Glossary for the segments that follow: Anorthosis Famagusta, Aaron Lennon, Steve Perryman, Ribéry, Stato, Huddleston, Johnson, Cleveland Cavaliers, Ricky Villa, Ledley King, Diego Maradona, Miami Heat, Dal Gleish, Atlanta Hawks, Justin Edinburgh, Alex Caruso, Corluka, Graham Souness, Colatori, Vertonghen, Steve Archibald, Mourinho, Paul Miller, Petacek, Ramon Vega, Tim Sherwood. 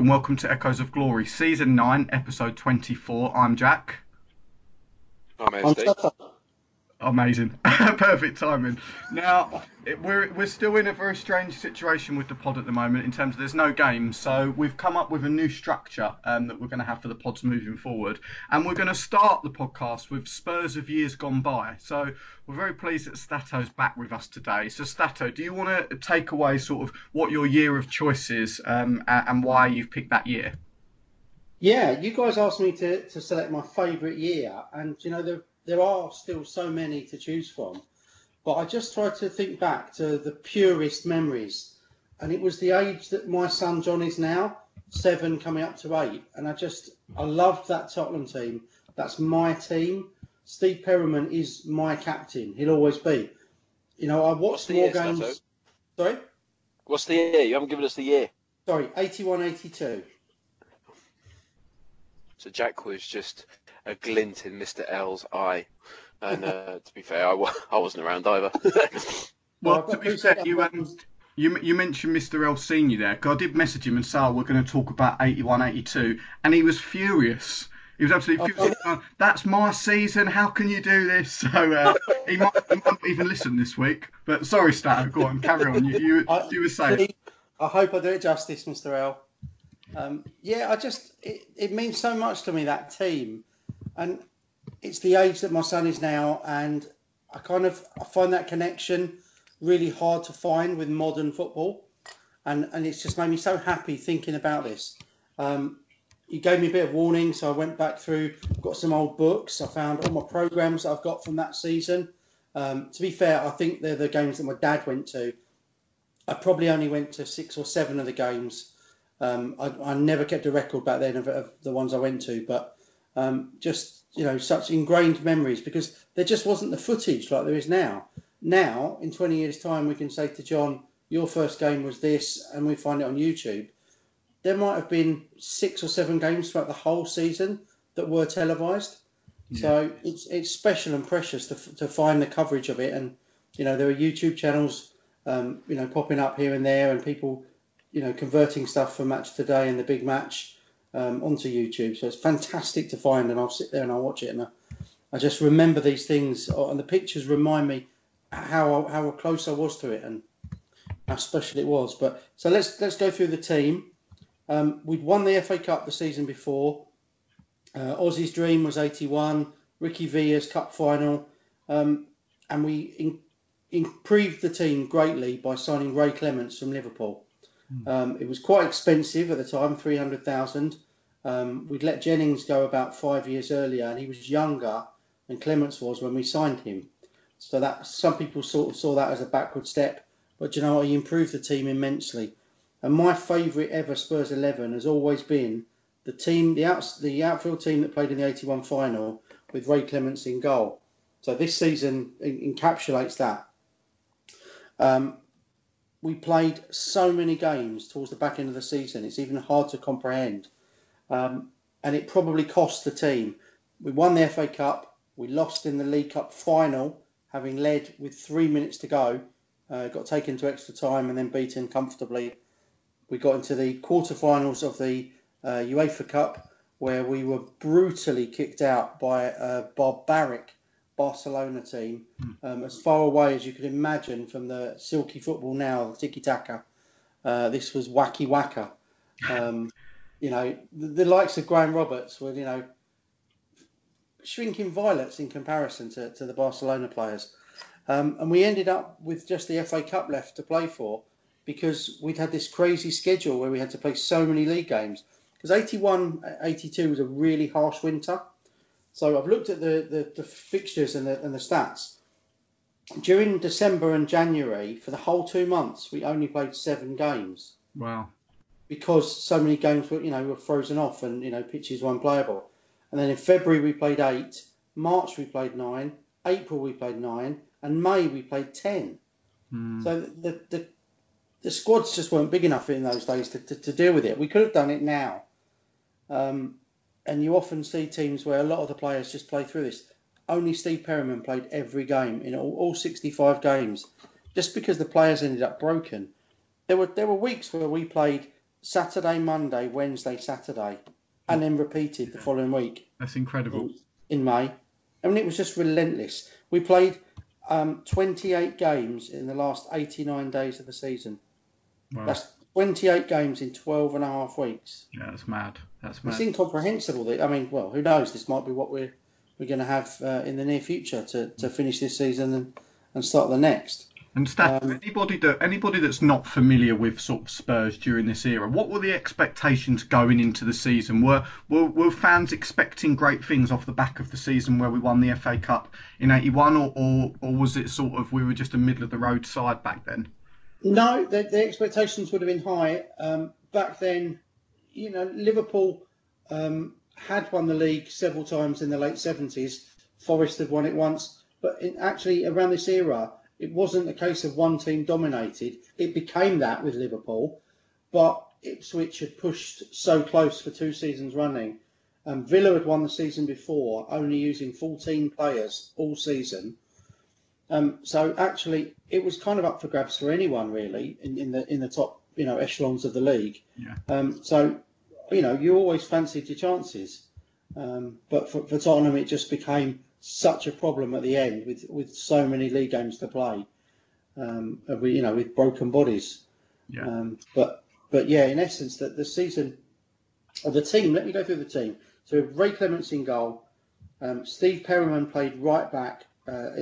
and welcome to Echoes of Glory, Season 9, Episode 24. I'm Jack. I'm Steve. Amazing. Perfect timing. Now, we're still in a very strange situation with the pod at the moment in terms of there's no games, so we've come up with a new structure that we're going to have for the pods moving forward, and we're going to start the podcast with Spurs of Years Gone By. So we're very pleased that Stato's back with us today. So Stato, do you want to take away sort of what your year of choice is and why you've picked that year? Yeah, you guys asked me to select my favourite year, and you know, there are still so many to choose from, but I just tried to think back to the purest memories, and it was the age that my son John is now, 7 coming up to 8, and I loved that Tottenham team. That's my team. Steve Perryman is my captain. He'll always be. You know, I watched more games. Stato? Sorry? What's the year? You haven't given us the year. Sorry, 81-82. So Jack was just a glint in Mr. L's eye, and to be fair, I wasn't around either. Well, to be fair, you mentioned Mr. L Senior there, because I did message him and say, we're going to talk about 81-82, and he was furious. He was absolutely furious. That's my season, how can you do this? So he might not even listen this week, but sorry, Stato, go on, carry on. You were saying. I hope I do it justice, Mr. L. It means so much to me, that team. And it's the age that my son is now, and I find that connection really hard to find with modern football, and it's just made me so happy thinking about this. You gave me a bit of warning, so I went back through, got some old books. I found all my programmes that I've got from that season. To be fair, I think they're the games that my dad went to. I probably only went to 6 or 7 of the games. I never kept a record back then of the ones I went to, but such ingrained memories, because there just wasn't the footage like there is now. Now, in 20 years' time, we can say to John, your first game was this, and we find it on YouTube. There might have been 6 or 7 games throughout the whole season that were televised. Yeah. So it's special and precious to find the coverage of it. And, you know, there are YouTube channels, popping up here and there, and people, you know, converting stuff from Match Today and the Big Match onto YouTube. So it's fantastic to find, and I'll sit there and I'll watch it, and I just remember these things, and the pictures remind me how close I was to it and how special it was. But so let's go through the team. We'd won the FA Cup the season before. Aussie's dream was 81, Ricky Villa's cup final, and we improved the team greatly by signing Ray Clements from Liverpool. It was quite expensive at the time, 300,000. We'd let Jennings go about 5 years earlier, and he was younger than Clements was when we signed him. So that some people sort of saw that as a backward step, but you know what? He improved the team immensely. And my favourite ever Spurs 11 has always been the team, the outfield team that played in the 81 final with Ray Clements in goal. So this season encapsulates that. We played so many games towards the back end of the season. It's even hard to comprehend. And it probably cost the team. We won the FA Cup. We lost in the League Cup final, having led with 3 minutes to go. Got taken to extra time and then beaten comfortably. We got into the quarterfinals of the UEFA Cup, where we were brutally kicked out by a barbaric Barcelona team, as far away as you could imagine from the silky football now, the tiki-taka. This was wacky-waka. The likes of Graham Roberts were, shrinking violets in comparison to the Barcelona players. And we ended up with just the FA Cup left to play for, because we'd had this crazy schedule where we had to play so many league games. Because 81-82 was a really harsh winter. So I've looked at the fixtures and the stats. During December and January, for the whole 2 months, we only played 7 games. Wow! Because so many games were frozen off, and pitches were unplayable. And then in February we played 8, March we played 9, April we played 9, and May we played 10. So the squads just weren't big enough in those days to deal with it. We could have done it now. And you often see teams where a lot of the players just play through this. Only Steve Perryman played every game in all 65 games, just because the players ended up broken. There were weeks where we played Saturday, Monday, Wednesday, Saturday, and then repeated the following week. That's incredible. In May. I mean, it was just relentless. We played 28 games in the last 89 days of the season. Wow. That's 28 games in 12 and a half weeks. Yeah, that's mad. That's mad. It's incomprehensible. That, I mean, well, who knows? This might be what we're going to have in the near future to finish this season and start the next. And Stato, anybody that's not familiar with sort of Spurs during this era, what were the expectations going into the season? Were fans expecting great things off the back of the season where we won the FA Cup in '81, or was it sort of we were just a middle of the road side back then? No, the expectations would have been high back then. You know, Liverpool had won the league several times in the late 70s. Forest had won it once, but actually around this era, it wasn't a case of one team dominated. It became that with Liverpool, but Ipswich had pushed so close for two seasons running. Villa had won the season before, only using 14 players all season. So actually, it was kind of up for grabs for anyone really in the top echelons of the league. Yeah. So you always fancied your chances, but for Tottenham it just became such a problem at the end with so many league games to play, with broken bodies. Yeah. But yeah, in essence, that the season of the team. Let me go through the team. So Ray Clements in goal. Steve Perryman played right back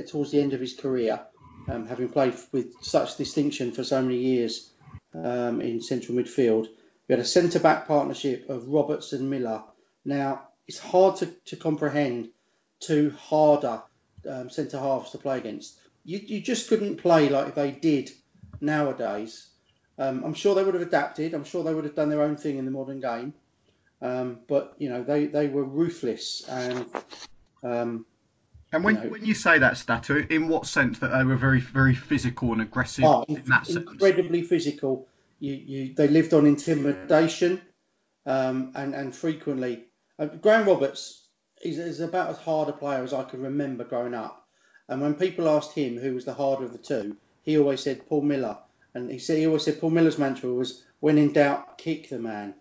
towards the end of his career, having played with such distinction for so many years in central midfield. We had a centre back partnership of Roberts and Miller. Now it's hard to comprehend. Two harder centre halves to play against. You just couldn't play like they did nowadays. I'm sure they would have adapted. I'm sure they would have done their own thing in the modern game. But they were ruthless and when you say that, Stato, in what sense that they were very very physical and aggressive? Oh, in that sense, incredibly physical. They lived on intimidation, and frequently. Graham Roberts. He's about as hard a player as I could remember growing up. And when people asked him who was the harder of the two, he always said Paul Miller. And he always said Paul Miller's mantra was, when in doubt, kick the man.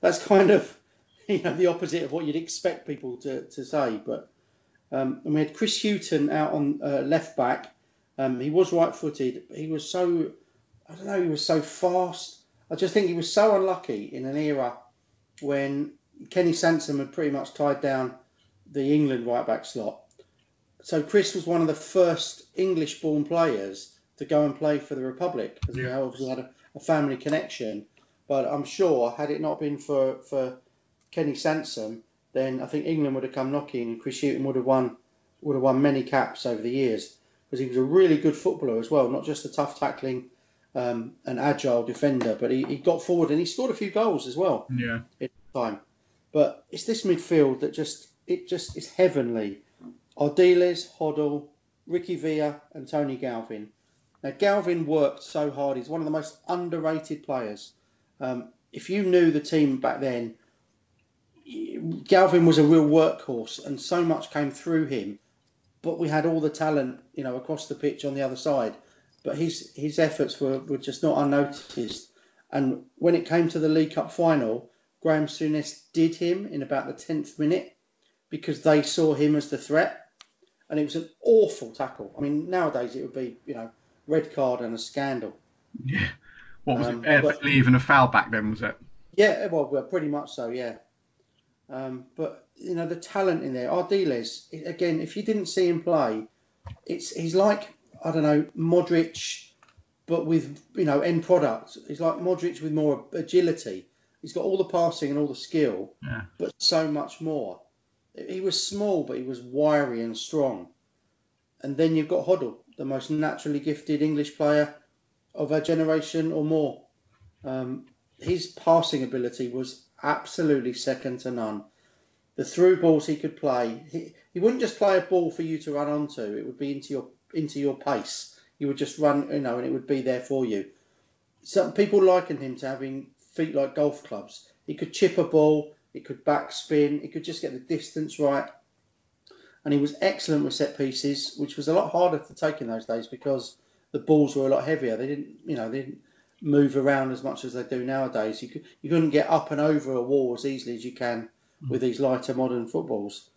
That's kind of the opposite of what you'd expect people to say. But and we had Chris Hughton out on left back. He was right footed. He was so, he was so fast. I just think he was so unlucky in an era when Kenny Sansom had pretty much tied down the England right-back slot. So Chris was one of the first English-born players to go and play for the Republic, because he obviously had a family connection. But I'm sure, had it not been for Kenny Sansom, then I think England would have come knocking and Chris Hughton would have won many caps over the years, because he was a really good footballer as well, not just a tough-tackling and agile defender, but he got forward and he scored a few goals as well in time. But it's this midfield that just is heavenly. Ardiles, Hoddle, Ricky Villa and Tony Galvin. Now, Galvin worked so hard. He's one of the most underrated players. If you knew the team back then, Galvin was a real workhorse and so much came through him. But we had all the talent, across the pitch on the other side. But his efforts were just not unnoticed. And when it came to the League Cup final, Graham Souness did him in about the 10th minute because they saw him as the threat. And it was an awful tackle. I mean, nowadays it would be, red card and a scandal. Yeah. What was it? Barely even a foul back then, was it? Yeah, well, pretty much so, yeah. But, the talent in there. Ardiles, again, if you didn't see him play, he's like, I don't know, Modric, but with, end product. He's like Modric with more agility. He's got all the passing and all the skill, but so much more. He was small, but he was wiry and strong. And then you've got Hoddle, the most naturally gifted English player of our generation or more. His passing ability was absolutely second to none. The through balls he could play, he wouldn't just play a ball for you to run onto. It would be into your pace. You would just run, and it would be there for you. Some people liken him to having feet like golf clubs. He could chip a ball, he could backspin, he could just get the distance right. And he was excellent with set pieces, which was a lot harder to take in those days because the balls were a lot heavier. They didn't move around as much as they do nowadays. You couldn't get up and over a wall as easily as you can with these lighter modern footballs.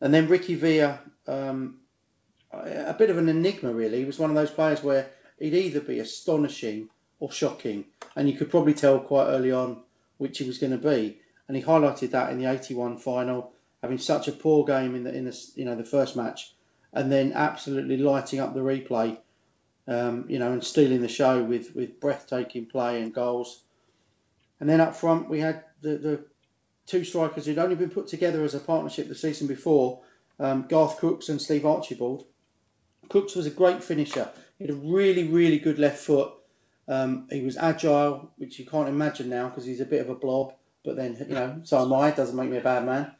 And then Ricky Villa, a bit of an enigma really. He was one of those players where he'd either be astonishing or shocking, and you could probably tell quite early on which he was going to be. And he highlighted that in the 81 final, having such a poor game in the first match, and then absolutely lighting up the replay, and stealing the show with breathtaking play and goals. And then up front we had the two strikers who'd only been put together as a partnership the season before, Garth Crooks and Steve Archibald. Crooks was a great finisher. He had a really, really good left foot. He was agile, which you can't imagine now because he's a bit of a blob. But then, so am I. Doesn't make me a bad man.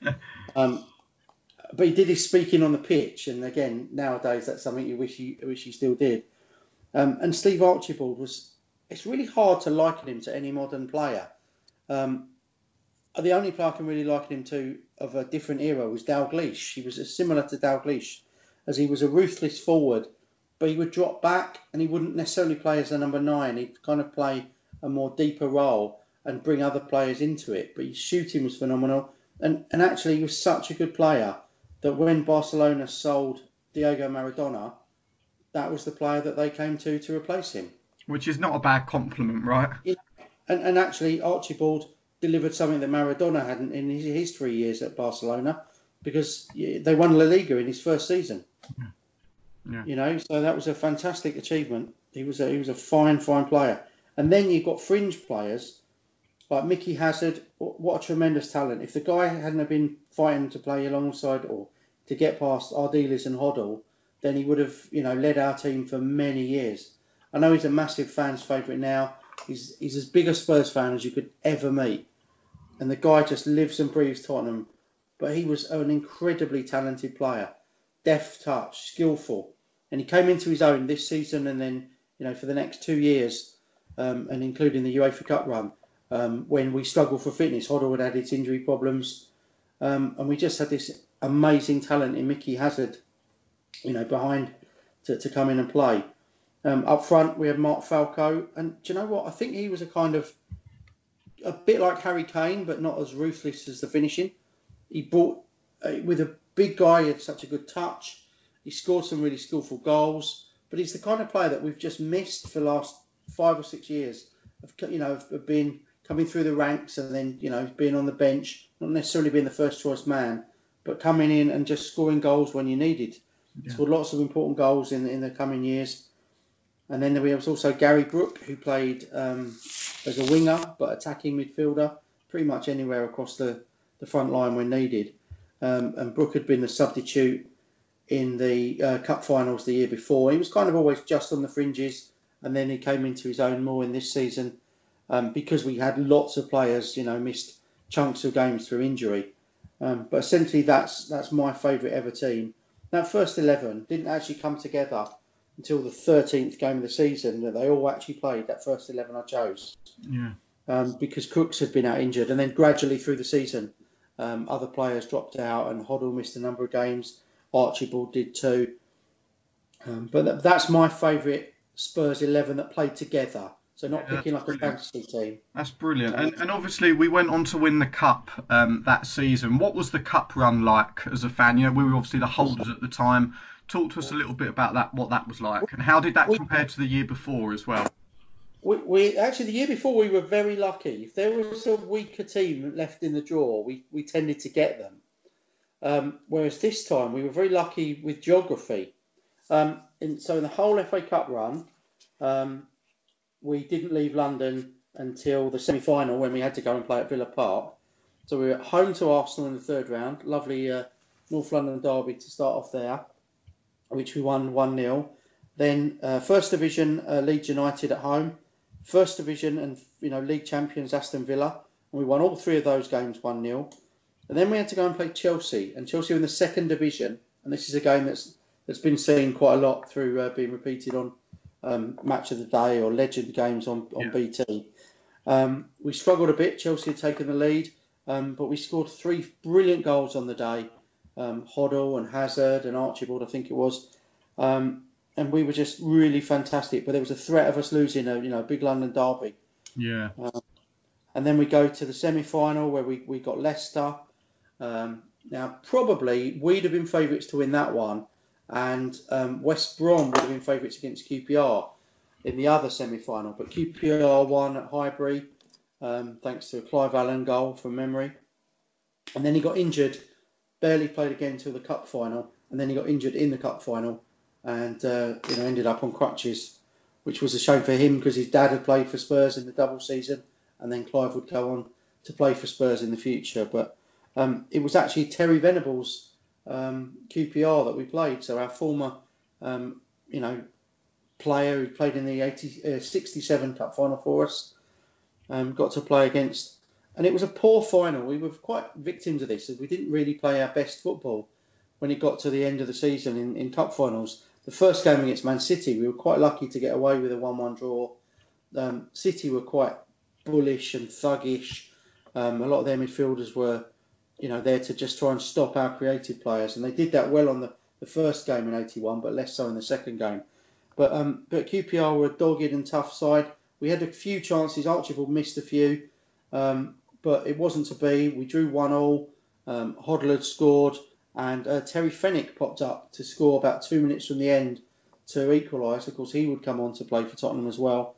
But he did his speaking on the pitch. And again, nowadays, that's something you wish he still did. And Steve Archibald it's really hard to liken him to any modern player. The only player I can really liken him to of a different era was Dal Gleish. He was similar to Dal Gleish, as he was a ruthless forward, but he would drop back and he wouldn't necessarily play as a number 9. He'd kind of play a more deeper role and bring other players into it. But his shooting was phenomenal. And actually, he was such a good player that when Barcelona sold Diego Maradona, that was the player that they came to replace him. Which is not a bad compliment, right? Yeah. And actually, Archibald delivered something that Maradona hadn't in his 3 years at Barcelona, because they won La Liga in his first season. Yeah. So that was a fantastic achievement. He was a fine player. And then you've got fringe players like Mickey Hazard. What a tremendous talent. If the guy hadn't been fighting to play alongside or to get past Ardiles and Hoddle, then he would have led our team for many years. I know he's a massive fans' favourite now. He's as big a Spurs fan as you could ever meet. And the guy just lives and breathes Tottenham. But he was an incredibly talented player, deft touch, skillful. And he came into his own this season and then, for the next 2 years, and including the UEFA Cup run, when we struggled for fitness. Hoddle had its injury problems. And we just had this amazing talent in Mickey Hazard, behind to come in and play. Up front, we had Mark Falco. And do you know what? I think he was a bit like Harry Kane, but not as ruthless as the finishing. He brought, with a big guy, he had such a good touch. He scored some really skillful goals. But he's the kind of player that we've just missed for the last 5 or 6 years of being coming through the ranks and then, being on the bench, not necessarily being the first choice man, but coming in and just scoring goals when you needed. Yeah. Scored lots of important goals in the coming years. And then there was also Gary Brook, who played as a winger, but attacking midfielder, pretty much anywhere across the front line when needed. And Brook had been the substitute in the cup finals the year before. He was kind of always just on the fringes, and then he came into his own more in this season because we had lots of players, missed chunks of games through injury. But essentially, that's my favourite ever team. That first 11 didn't actually come together until the 13th game of the season that they all actually played, that first 11 I chose. Yeah. Because Crooks had been out injured, and then gradually through the season, other players dropped out, and Hoddle missed a number of games. Archibald did too. But that's my favourite Spurs 11 that played together. So not picking up a fantasy team. That's brilliant. And obviously we went on to win the Cup that season. What was the Cup run like as a fan? We were obviously the holders at the time. Talk to us a little bit about that, what that was like, and how did that compare to the year before as well? We actually, the year before, we were very lucky. If there was a weaker team left in the draw, we tended to get them. Whereas this time, we were very lucky with geography. So in the whole FA Cup run, we didn't leave London until the semi-final when we had to go and play at Villa Park. So we were at home to Arsenal in the third round. Lovely North London derby to start off there, which we won 1-0. Then First Division, Leeds United at home. First Division and, League Champions, Aston Villa. And we won all three of those games 1-0. And then we had to go and play Chelsea. And Chelsea were in the Second Division. And this is a game that's been seen quite a lot through being repeated on Match of the Day or Legend games on BT. We struggled a bit. Chelsea had taken the lead. But we scored 3 brilliant goals on the day. Hoddle and Hazard and Archibald, I think it was. and we were just really fantastic. But there was a threat of us losing a big London derby. Yeah. And then we go to the semi-final where we got Leicester. Now, probably we'd have been favourites to win that one, and West Brom would have been favourites against QPR in the other semi-final. But QPR won at Highbury, thanks to a Clive Allen goal from memory. And then he got injured, barely played again until the cup final, and then he got injured in the cup final and ended up on crutches, which was a shame for him because his dad had played for Spurs in the double season, and then Clive would go on to play for Spurs in the future. But it was actually Terry Venables' QPR that we played. So our former, player who played in the 67 Cup final for us got to play against. And it was a poor final. We were quite victims of this. We didn't really play our best football when it got to the end of the season in Cup finals. The first game against Man City, we were quite lucky to get away with a 1-1 draw. City were quite bullish and thuggish. A lot of their midfielders were, there to just try and stop our creative players, and they did that well on the first game in '81, but less so in the second game. But QPR were a dogged and tough side. We had a few chances. Archibald missed a few, but it wasn't to be. We drew 1-1. Hoddle had scored, and Terry Fenwick popped up to score about 2 minutes from the end to equalise. Of course, he would come on to play for Tottenham as well.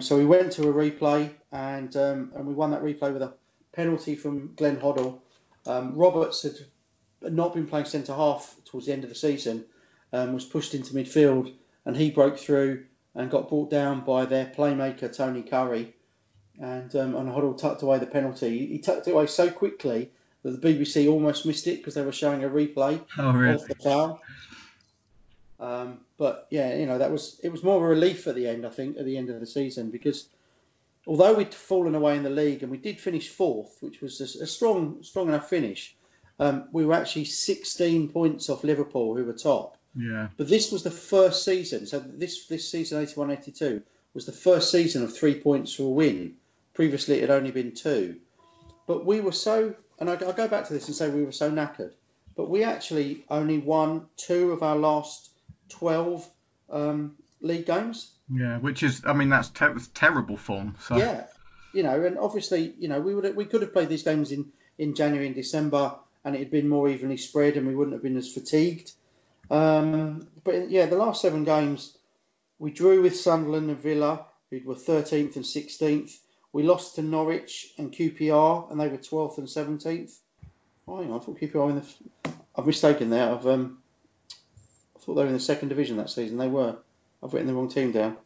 So we went to a replay, and we won that replay with a penalty from Glenn Hoddle. Roberts had not been playing centre-half towards the end of the season, was pushed into midfield, and he broke through and got brought down by their playmaker, Tony Curry, and Hoddle tucked away the penalty. He tucked it away so quickly that the BBC almost missed it because they were showing a replay of the foul. But yeah, it was more of a relief at the end, I think, at the end of the season, because although we'd fallen away in the league and we did finish fourth, which was a strong enough finish, we were actually 16 points off Liverpool, who were top. Yeah. But this was the first season. So this season, 81-82, was the first season of 3 points for a win. Previously, it had only been two. But we were so, and I'll go back to this and say we were so knackered, but we actually only won two of our last 12 league games. Yeah, which is, that's terrible form. So. Yeah, and obviously, we could have played these games in January and December, and it had been more evenly spread, and we wouldn't have been as fatigued. But yeah, the last seven games, we drew with Sunderland and Villa, who were 13th and 16th. We lost to Norwich and QPR, and they were 12th and 17th. Oh, hang on, I thought QPR were in the... I've mistaken there. I thought they were in the second division that season. They were. I've written the wrong team down.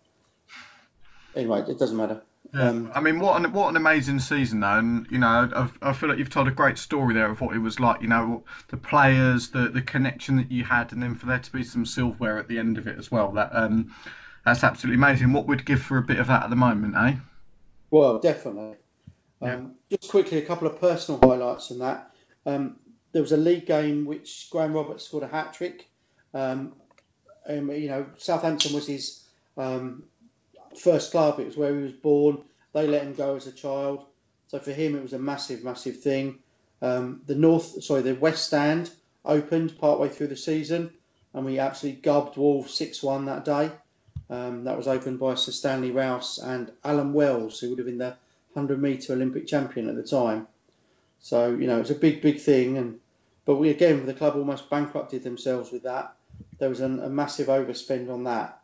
Anyway, it doesn't matter. Yeah. What an amazing season, though. And, I feel like you've told a great story there of what it was like, the players, the connection that you had, and then for there to be some silverware at the end of it as well. That's absolutely amazing. What would give for a bit of that at the moment, eh? Well, definitely. Yeah. Just quickly, a couple of personal highlights in that. There was a league game which Graham Roberts scored a hat-trick. Southampton was his first club. It was where he was born. They let him go as a child, so for him it was a massive thing. The West Stand opened partway through the season, and we absolutely gubbed Wolves 6-1 that day. That was opened by Sir Stanley Rouse and Alan Wells, who would have been the 100 metre Olympic champion at the time. So it was a big thing, but we again, the club almost bankrupted themselves with that. There was a massive overspend on that,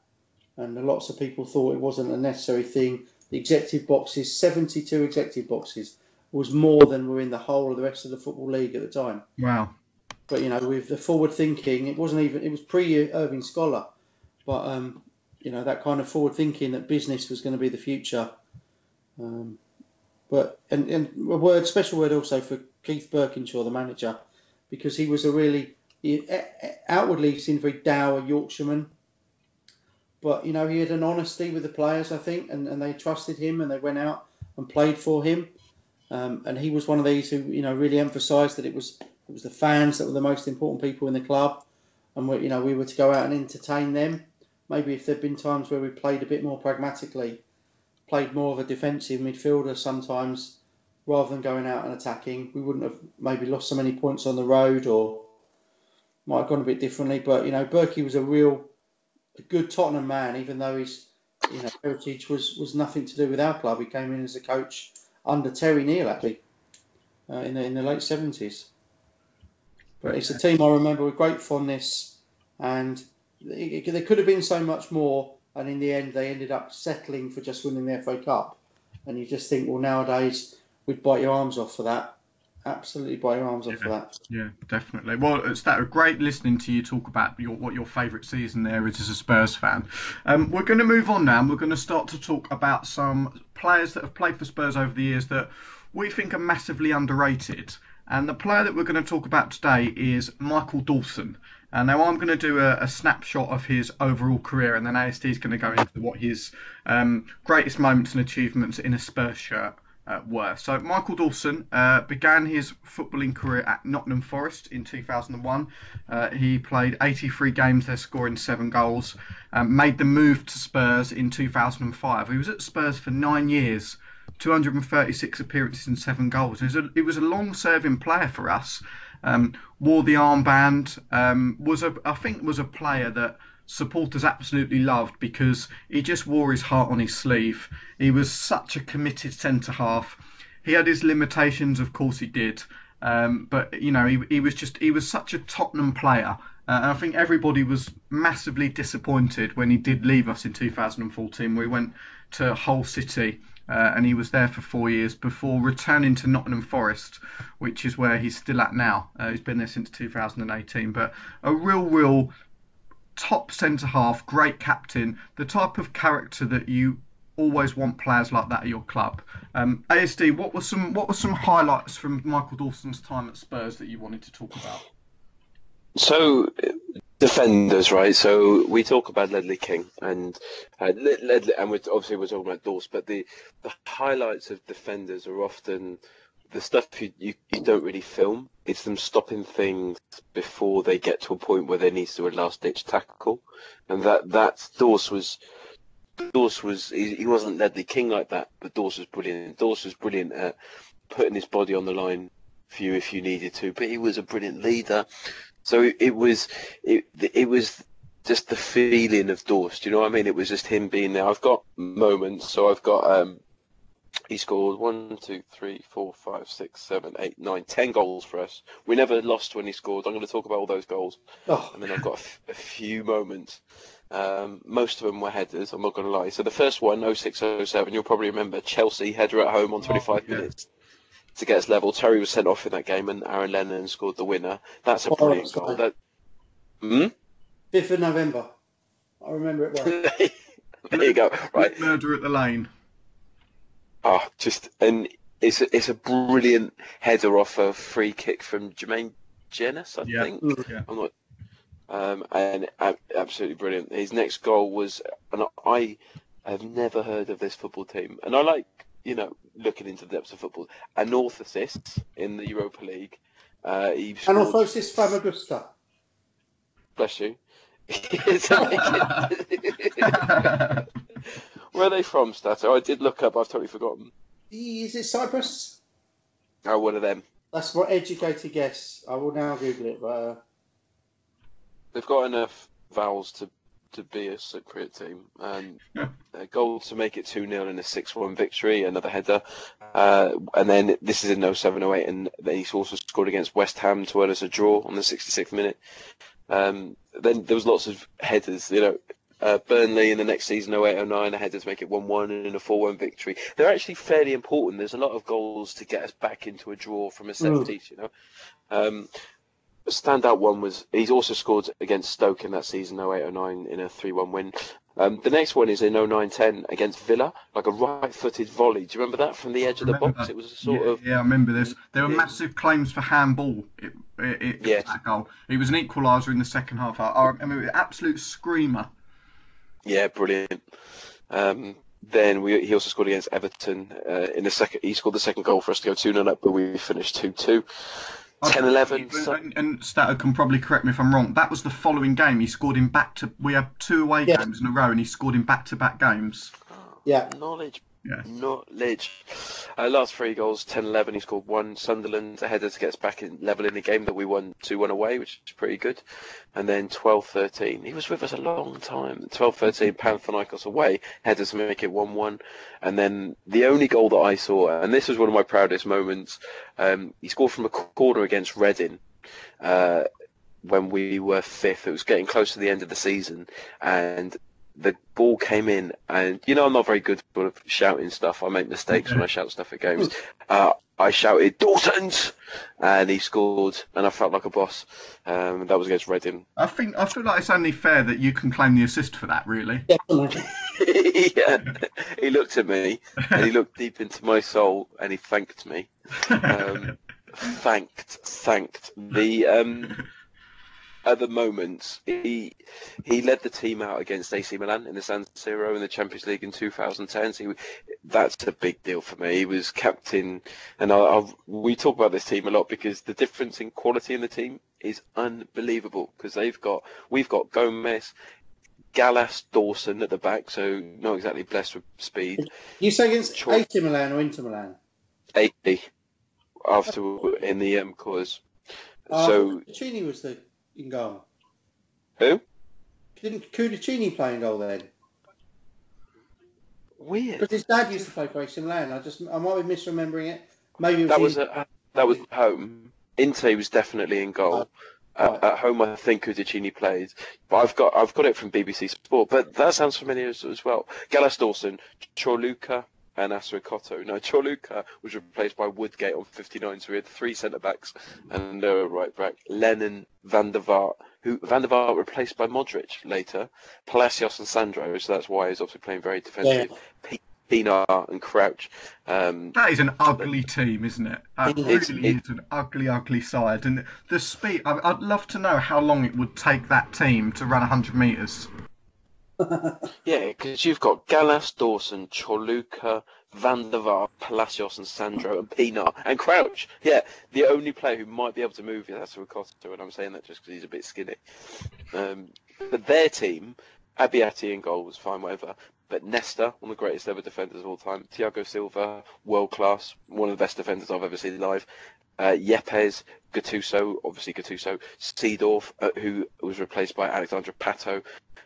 and lots of people thought it wasn't a necessary thing. The executive boxes, 72 executive boxes, was more than were in the whole of the rest of the Football League at the time. Wow. But, with the forward thinking, it was pre-Irving Scholar, but, that kind of forward thinking that business was going to be the future. And a special word also for Keith Burkinshaw, the manager, because he was outwardly seemed very dour Yorkshireman, but he had an honesty with the players, I think, and they trusted him, and they went out and played for him, and he was one of these who really emphasised that it was the fans that were the most important people in the club, and we were to go out and entertain them. Maybe if there'd been times where we played a bit more pragmatically, played more of a defensive midfielder sometimes rather than going out and attacking, we wouldn't have maybe lost so many points on the road, or might have gone a bit differently. But Berkey was a real a good Tottenham man, even though his heritage was nothing to do with our club. He came in as a coach under Terry Neal, actually, in the late 70s. But it's a team I remember with great fondness, and there could have been so much more. And in the end, they ended up settling for just winning the FA Cup. And you just think, well, nowadays we'd bite your arms off for that. Absolutely bite your arms off for that. Yeah, definitely. Well, it's that great listening to you talk about what your favourite season there is as a Spurs fan. We're going to move on now, and we're going to start to talk about some players that have played for Spurs over the years that we think are massively underrated. And the player that we're going to talk about today is Michael Dawson. And now I'm going to do a snapshot of his overall career, and then ASD is going to go into what his greatest moments and achievements in a Spurs shirt were. So Michael Dawson began his footballing career at Nottingham Forest in 2001. He played 83 games there, scoring 7 goals, made the move to Spurs in 2005. He was at Spurs for 9 years, 236 appearances and 7 goals. It was a long-serving player for us. Wore the armband, was a player that supporters absolutely loved because he just wore his heart on his sleeve. He was such a committed centre-half. He had his limitations, of course he did, but he was such a Tottenham player. And I think everybody was massively disappointed when he did leave us in 2014. We went to Hull City. And he was there for 4 years before returning to Nottingham Forest, which is where he's still at now. He's been there since 2018. But a real top centre-half, great captain, the type of character that you always want players like that at your club. ASD, what were some highlights from Michael Dawson's time at Spurs that you wanted to talk about? So, defenders, right? So we talk about Ledley King and obviously we're talking about Dawson, but the highlights of defenders are often the stuff you don't really film. It's them stopping things before they get to a point where they need to do a last-ditch tackle, and that's Dawson was he wasn't Ledley King like that, but Dawson was brilliant. Dawson was brilliant at putting his body on the line for you if you needed to, but he was a brilliant leader. So it was just the feeling of Dawson. Do you know what I mean? It was just him being there. I've got moments. So I've got he scored 10 goals for us. We never lost when he scored. I'm going to talk about all those goals. Oh. And then I've got a few moments. Most of them were headers, I'm not going to lie. So the first one, 06-07, you'll probably remember, Chelsea header at home on 25 minutes. To get us level. Terry was sent off in that game and Aaron Lennon scored the winner. That's a brilliant goal. 5th of November. I remember it well. There you go. Right. Murder at the Lane. Oh, it's a brilliant header off a free kick from Jermaine Jenness, I think. Yeah. I'm not, and absolutely brilliant. His next goal was, and I have never heard of this football team, and I like looking into the depths of football. Anorthosis in the Europa League. Anorthosis Famagusta. Bless you. Where are they from, Stato? I did look up. I've totally forgotten. Is it Cyprus? Oh, one of them. That's my educated guess. I will now Google it. But, they've got enough vowels to be a Cypriot team. A goal to make it 2-0 in a 6-1 victory, another header. And then this is in 07-08, and then he's also scored against West Ham to earn us a draw on the 66th minute. Then there was lots of headers, Burnley in the next season, 08-09, a header to make it 1-1 and in a 4-1 victory. They're actually fairly important. There's a lot of goals to get us back into a draw from a set piece, Standout one was he's also scored against Stoke in that season, 08-09, in a 3-1 win. The next one is in 09-10 against Villa, like a right-footed volley. Do you remember that from the edge of the box? That. It was a sort of I remember this. There were massive claims for handball. That goal. It was an equaliser in the second half. I mean, it was an absolute screamer. Yeah, brilliant. Then he also scored against Everton in the second. He scored the second goal for us to go 2-0 up, but we finished 2-2. 10-11. And Stato can probably correct me if I'm wrong. That was the following game. He scored in back to... We had 2 away games in a row and he scored in back-to-back games. Yeah. Knowledge Yeah. Not Lidge. Last three goals, 10-11. He scored one. Sunderland, a header to get us back in level in the game that we won 2-1 away, which is pretty good. And then 12-13. He was with us a long time. 12-13, Panathinaikos away, headers to make it 1-1. And then the only goal that I saw, and this was one of my proudest moments, he scored from a corner against Reading. When we were fifth, it was getting close to the end of the season, and the ball came in, and you know I'm not very good at shouting stuff. I make mistakes when I shout stuff at games. I shouted Dawson's, and he scored, and I felt like a boss. That was against Reading. I feel like it's only fair that you can claim the assist for that, really. Definitely. Yeah. He looked at me, and he looked deep into my soul, and he thanked me. Thanked the. Other moments, he led the team out against AC Milan in the San Siro in the Champions League in 2010. So that's a big deal for me. He was captain, and we talk about this team a lot because the difference in quality in the team is unbelievable. Because we've got Gomez, Gallas, Dawson at the back, so not exactly blessed with speed. You say against AC Milan or Inter Milan? AC after in the cause. So Cudicini was the. In goal. Who? Didn't Cudicini play in goal then? Weird. Because his dad used to play for AC Milan. I might be misremembering it. Maybe that was at home. Inte was definitely in goal. Right. At home, I think Cudicini played. But I've got it from BBC Sport. But that sounds familiar as well. Gallas, Dawson, Corluka. And Asricotto. Now, Corluka was replaced by Woodgate on 59, so we had three centre-backs and a right-back. Lennon, Van der Vaart, who Van der Vaart replaced by Modric later, Palacios and Sandro, so that's why he's obviously playing very defensive. Yeah. Pinar and Crouch. That is an ugly team, isn't it? It really is an ugly, ugly side. And the speed, I'd love to know how long it would take that team to run 100 metres. Yeah, because you've got Gallas, Dawson, Corluka, Van der Vaart, Palacios and Sandro and Pinar and Crouch. Yeah, the only player who might be able to move is Asricotto, and I'm saying that just because he's a bit skinny. But their team, Abbiati in goal was fine, whatever. But Nesta, one of the greatest ever defenders of all time. Thiago Silva, world class, one of the best defenders I've ever seen live. Yepes, Gattuso, Seedorf, who was replaced by Alexandra Pato,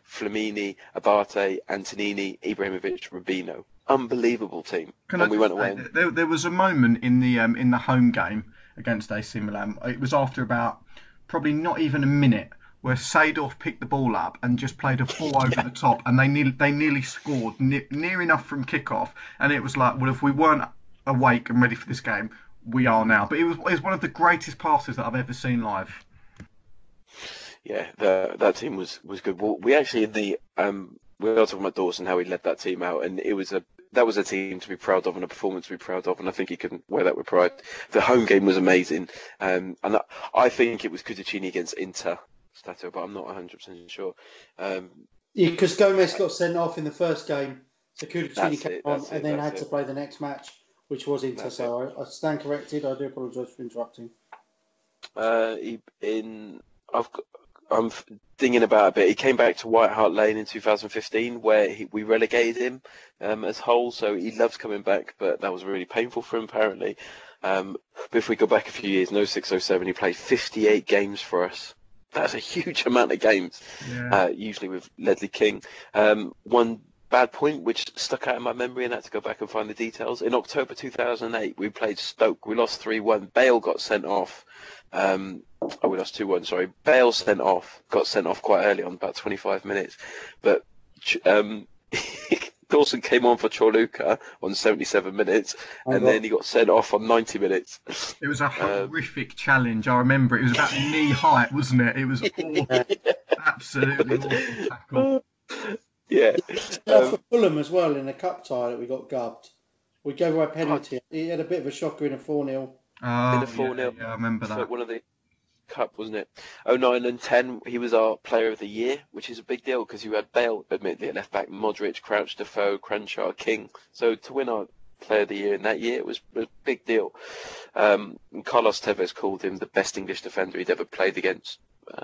Flamini, Abate, Antonini, Ibrahimovic, Rubino. Unbelievable team. We went away. There was a moment in the home game against AC Milan. It was after about probably not even a minute where Seedorf picked the ball up and just played a ball over the top, and they nearly scored near enough from kickoff. And it was like, well, if we weren't awake and ready for this game, we are now. But it was one of the greatest passes that I've ever seen live. Yeah, that team was good. Well, we actually we were talking about Dawson, how he led that team out, and that was a team to be proud of and a performance to be proud of, and I think he can wear that with pride. The home game was amazing, and I think it was Cudicini against Inter Stato, but I'm not 100% sure. Because Gomez got sent off in the first game, so Cudicini came on and then had to play the next match, which was Inter. So I stand corrected. I do apologise for interrupting. I'm thinking about a bit. He came back to White Hart Lane in 2015, where we relegated him as Hull. So he loves coming back, but that was really painful for him, apparently. But if we go back a few years, 06-07, he played 58 games for us. That's a huge amount of games, usually with Ledley King. One bad point which stuck out in my memory, and I had to go back and find the details. In October 2008, we played Stoke. We lost 3-1. Bale got sent off. We lost 2-1, sorry. Bale got sent off quite early on, about 25 minutes. But Dawson came on for Corluka on 77 minutes, and then he got sent off on 90 minutes. It was a horrific challenge, I remember. It was about knee height, wasn't it? It was awful. Absolutely awful tackle. Yeah. For Fulham as well in a cup tie that we got gubbed. We gave away a penalty. He had a bit of a shocker in a 4-0. In a 4-0. Yeah, I remember that. One of the cup, wasn't it? 09 and 10, he was our player of the year, which is a big deal because you had Bale, admittedly, at left back, Modric, Crouch, Defoe, Crenshaw, King. So to win our player of the year in that year was a big deal. Carlos Tevez called him the best English defender he'd ever played against.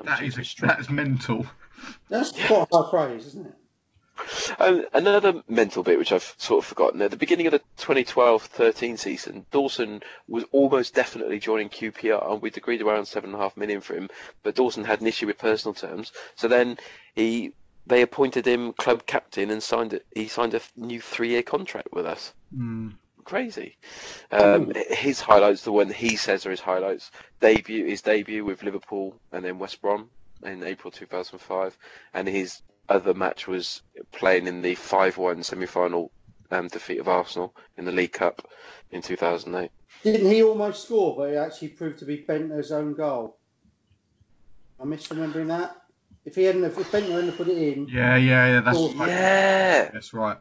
That is mental. That's quite high praise, isn't it? Another mental bit which I've sort of forgotten, at the beginning of the 2012-13 season, Dawson was almost definitely joining QPR, and we'd agreed around $7.5 million for him, but Dawson had an issue with personal terms, so then they appointed him club captain and he signed a new 3-year contract with us. Crazy. His highlights, the one he says are his highlights, his debut with Liverpool and then West Brom in April 2005, and his other match was playing in the 5-1 semi-final defeat of Arsenal in the League Cup in 2008. Didn't he almost score, but it actually proved to be Bentner's own goal? I'm misremembering that. If Bentner hadn't put it in... Yeah, that's right. Yeah. That's right.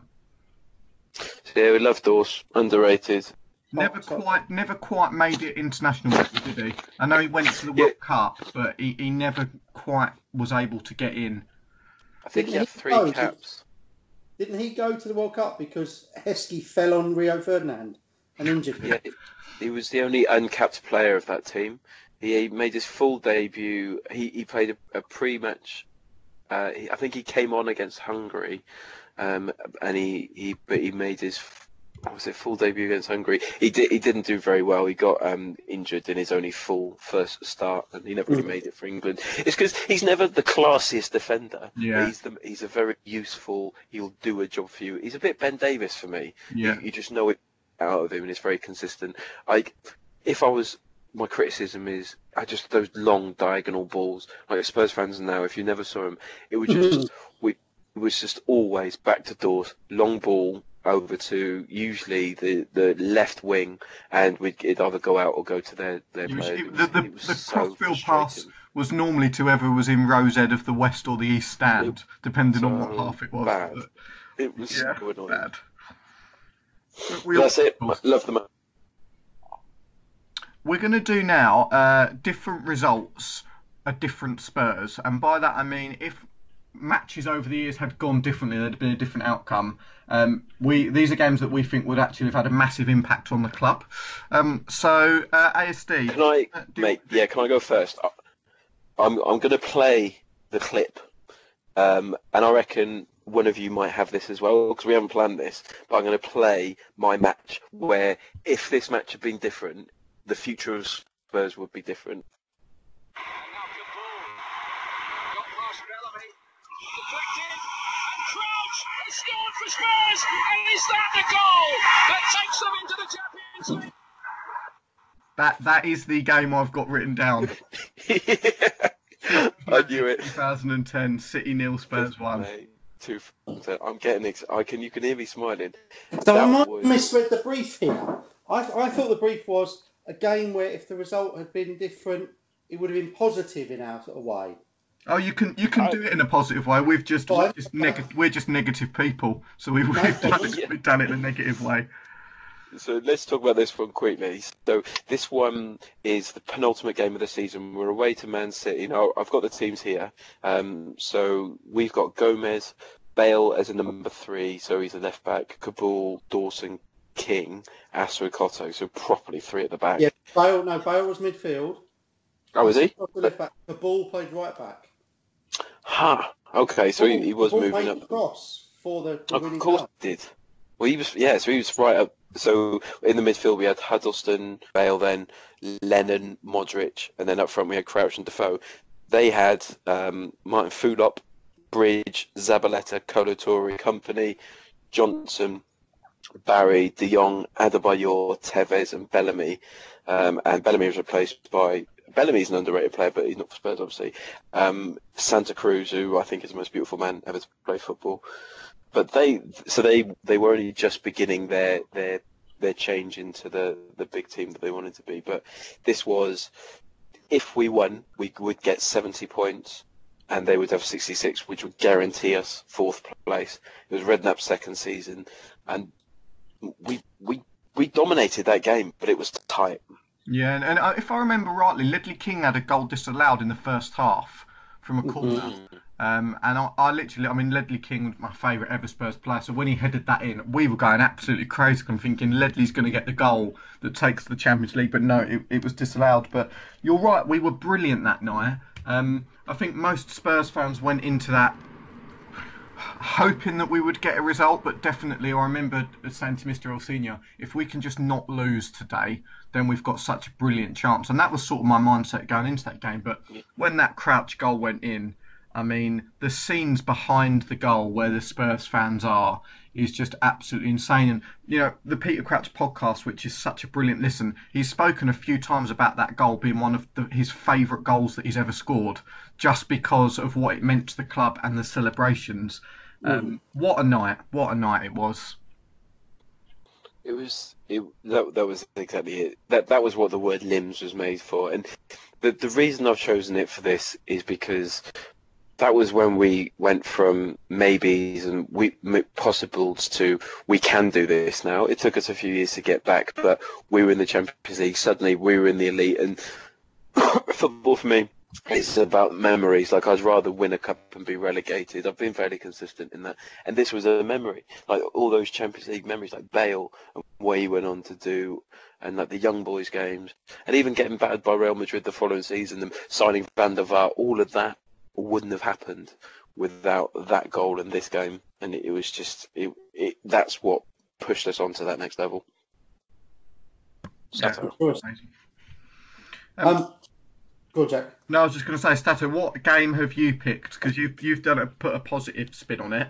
Yeah, we love Dawes. Underrated. Never quite made it international, did he? I know he went to the World Cup, but he never quite was able to get in. I think he had 3 caps. Didn't he go to the World Cup because Heskey fell on Rio Ferdinand and injured him? Yeah, he was the only uncapped player of that team. He made his full debut. He played a pre-match. I think he came on against Hungary, and he made his full debut against Hungary. He didn't do very well. He got injured in his only full first start, and he never really made it for England. It's because he's never the classiest defender. Yeah. He's a very useful. He'll do a job for you. He's a bit Ben Davies for me. Yeah. You just know it out of him, and it's very consistent. My criticism is just those long diagonal balls. Like Spurs fans now, if you never saw him, it was just always back to doors, long ball over to usually the left wing, and it'd either go out or go to their player. The crossfield pass was normally to whoever was in rows end of the west or the east stand, depending on what half it was. Bad. It was so annoying. Bad. That's it. Love the match. We're going to do now different results at different Spurs. And by that I mean if matches over the years had gone differently, there'd been a different outcome. These are games that we think would actually have had a massive impact on the club. ASD... Can I go first? I'm going to play the clip. And I reckon one of you might have this as well, because we haven't planned this. But I'm going to play my match where if this match had been different... the future of Spurs would be different. Got past Bellamy. Deflected and Crouch has scored for Spurs, and is that the goal that takes them into the Champions League? That is the game I've got written down. Yeah, I knew it. 2010 City 0 Spurs 1. I'm getting excited. You can hear me smiling. So I might have misread the brief here. I thought the brief was a game where if the result had been different, it would have been positive in our sort of way. Oh, you can do it in a positive way. We're just negative people, so we've done it in a negative way. So let's talk about this one quickly. So this one is the penultimate game of the season. We're away to Man City. Now I've got the teams here. So we've got Gomez, Bale as a number 3, so he's a left back. Kabul, Dawson, King, Asricoto, so properly 3 at the back. Yeah, Bale was midfield. Oh, was he? The ball played right back. Ha! Okay, so he was moving up. Cross for the of course he did. Well, he was right up. So in the midfield we had Huddleston, Bale, then Lennon, Modric, and then up front we had Crouch and Defoe. They had Martin Fulop, Bridge, Zabaleta, Colatori, Company, Johnson, Barry, De Jong, Adebayor, Tevez, and Bellamy. And Bellamy was replaced by... Bellamy's an underrated player, but he's not for Spurs, obviously. Santa Cruz, who I think is the most beautiful man ever to play football. But they were only just beginning their change into the big team that they wanted to be. But this was... If we won, we would get 70 points, and they would have 66, which would guarantee us 4th place. It was Redknapp's second season, and... We dominated that game, but it was tight. Yeah, and if I remember rightly, Ledley King had a goal disallowed in the first half from a corner. And Ledley King was my favourite ever Spurs player. So when he headed that in, we were going absolutely crazy. I'm thinking Ledley's going to get the goal that takes the Champions League, but no, it was disallowed. But you're right, we were brilliant that night. I think most Spurs fans went into that hoping that we would get a result, but definitely, I remember saying to Mr. El Senior, if we can just not lose today, then we've got such a brilliant chance. And that was sort of my mindset going into that game. But when that Crouch goal went in, I mean, the scenes behind the goal where the Spurs fans are is just absolutely insane. And, you know, the Peter Crouch podcast, which is such a brilliant listen, he's spoken a few times about that goal being one of his favourite goals that he's ever scored, just because of what it meant to the club and the celebrations. What a night. What a night it was. It was... That was exactly it. That was what the word limbs was made for. And the reason I've chosen it for this is because... that was when we went from maybes and possibles to we can do this now. It took us a few years to get back, but we were in the Champions League. Suddenly we were in the elite. And football for me, it's about memories. Like, I'd rather win a cup and be relegated. I've been fairly consistent in that. And this was a memory. Like, all those Champions League memories, like Bale and what he went on to do, and like the young boys games, and even getting battered by Real Madrid the following season, and signing Van der Vaart, all of that wouldn't have happened without that goal in this game. And it was just that's what pushed us on to that next level. Stato. Yeah, of course. Go on, Jack. No, I was just going to say, Stato, what game have you picked? Because you've done put a positive spin on it.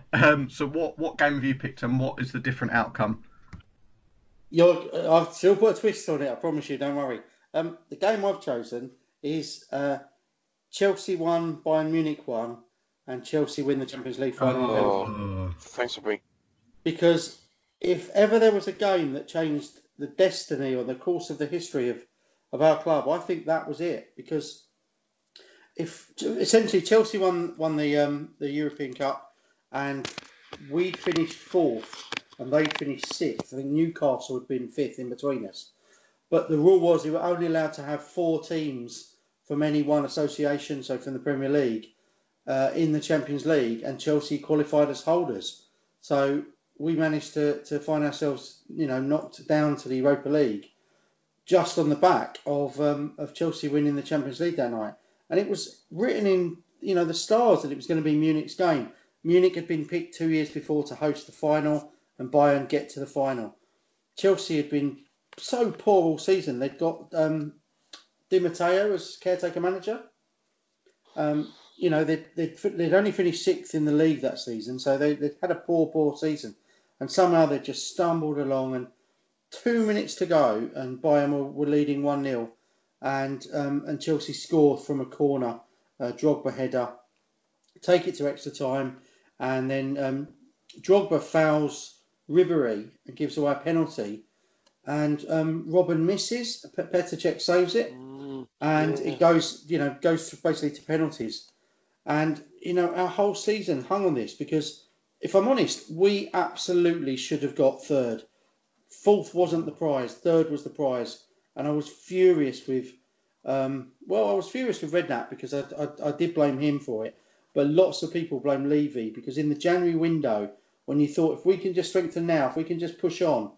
So what game have you picked, and what is the different outcome? I've still put a twist on it, I promise you, don't worry. The game I've chosen is... Chelsea won, Bayern Munich won, and Chelsea win the Champions League final. Thanks for bringing. Because if ever there was a game that changed the destiny or the course of the history of our club, I think that was it. Because if essentially Chelsea won the European Cup, and we finished fourth, and they finished sixth. I think Newcastle had been fifth in between us. But the rule was they were only allowed to have four teams from any one association, so from the Premier League, in the Champions League, and Chelsea qualified as holders. So we managed to find ourselves, knocked down to the Europa League, just on the back of Chelsea winning the Champions League that night. And it was written in, the stars that it was going to be Munich's game. Munich had been picked 2 years before to host the final, and Bayern get to the final. Chelsea had been so poor all season. They'd got... Di Matteo as caretaker manager. They'd only finished sixth in the league that season, so they'd had a poor season. And somehow they just stumbled along, and 2 minutes to go, and Bayern were leading 1-0. And Chelsea scored from a corner, Drogba header, take it to extra time, and then Drogba fouls Ribéry and gives away a penalty. And Robin misses, Petacek saves it. And it goes basically to penalties. And, our whole season hung on this, because, if I'm honest, we absolutely should have got third. Fourth wasn't the prize. Third was the prize. And I was furious with, Redknapp, because I did blame him for it. But lots of people blame Levy, because in the January window, when you thought, if we can just strengthen now, if we can just push on.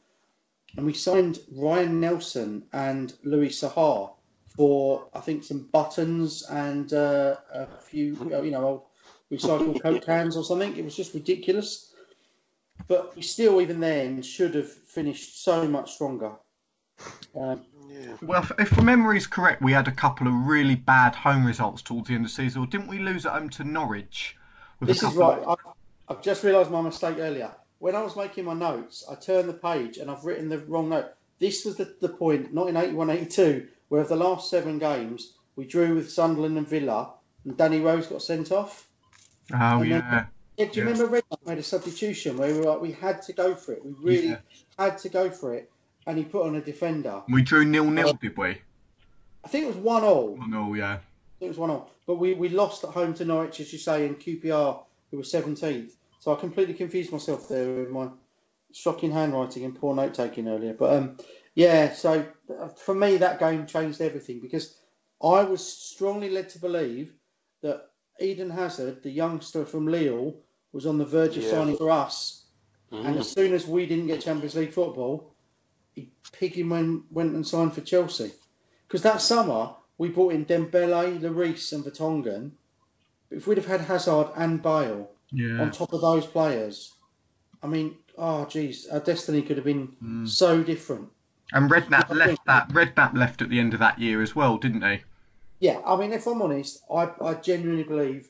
And we signed Ryan Nelson and Louis Sahar for, I think, some buttons and a few, old recycled Coke cans or something. It was just ridiculous. But we still, even then, should have finished so much stronger. Well, if memory's correct, we had a couple of really bad home results towards the end of the season. Didn't we lose at home to Norwich? This is right. I've just realised my mistake earlier. When I was making my notes, I turned the page and I've written the wrong note. This was the point, not in 81-82, where of the last 7 games, we drew with Sunderland and Villa, and Danny Rose got sent off. Oh, yeah. Do you remember Redknapp made a substitution where we were like, we had to go for it. We really had to go for it, and he put on a defender. We drew 0-0, did we? I think it was 1-1. 1-0, yeah. It was 1-1. But we lost at home to Norwich, as you say, in QPR, who were 17th. So I completely confused myself there with my shocking handwriting and poor note-taking earlier. But... so for me, that game changed everything, because I was strongly led to believe that Eden Hazard, the youngster from Lille, was on the verge of signing for us. And as soon as we didn't get Champions League football, Piggy went and signed for Chelsea. Because that summer, we brought in Dembele, Lloris and Vertonghen. If we'd have had Hazard and Bale, yeah. on top of those players. I mean, oh, geez, our destiny could have been so different. And Redknapp left at the end of that year as well, didn't he? Yeah, I mean, if I'm honest, I genuinely believe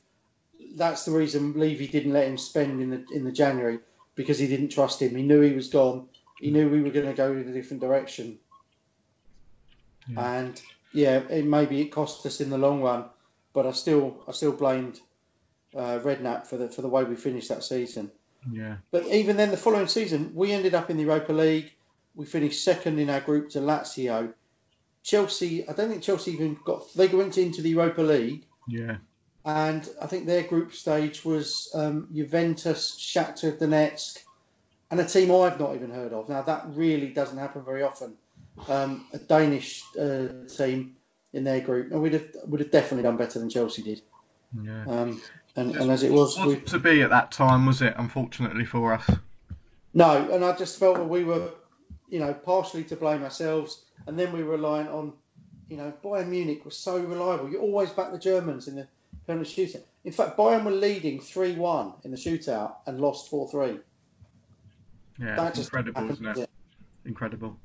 that's the reason Levy didn't let him spend in the January, because he didn't trust him. He knew he was gone. He knew we were going to go in a different direction. Yeah. And yeah, maybe it cost us in the long run, but I still blamed Redknapp for the way we finished that season. Yeah. But even then, the following season, we ended up in the Europa League. We finished second in our group to Lazio. Chelsea, I don't think Chelsea even they went into the Europa League. Yeah. And I think their group stage was Juventus, Shakhtar Donetsk, and a team I've not even heard of. Now, that really doesn't happen very often. A Danish team in their group. And we'd have definitely done better than Chelsea did. Yeah. And as it was... It wasn't to be at that time, was it, unfortunately for us? No, and I just felt that we were, partially to blame ourselves. And then we were reliant on, Bayern Munich was so reliable. You always back the Germans in the penalty shootout. In fact, Bayern were leading 3-1 in the shootout and lost 4-3. Yeah, that's incredible, isn't it? Incredible.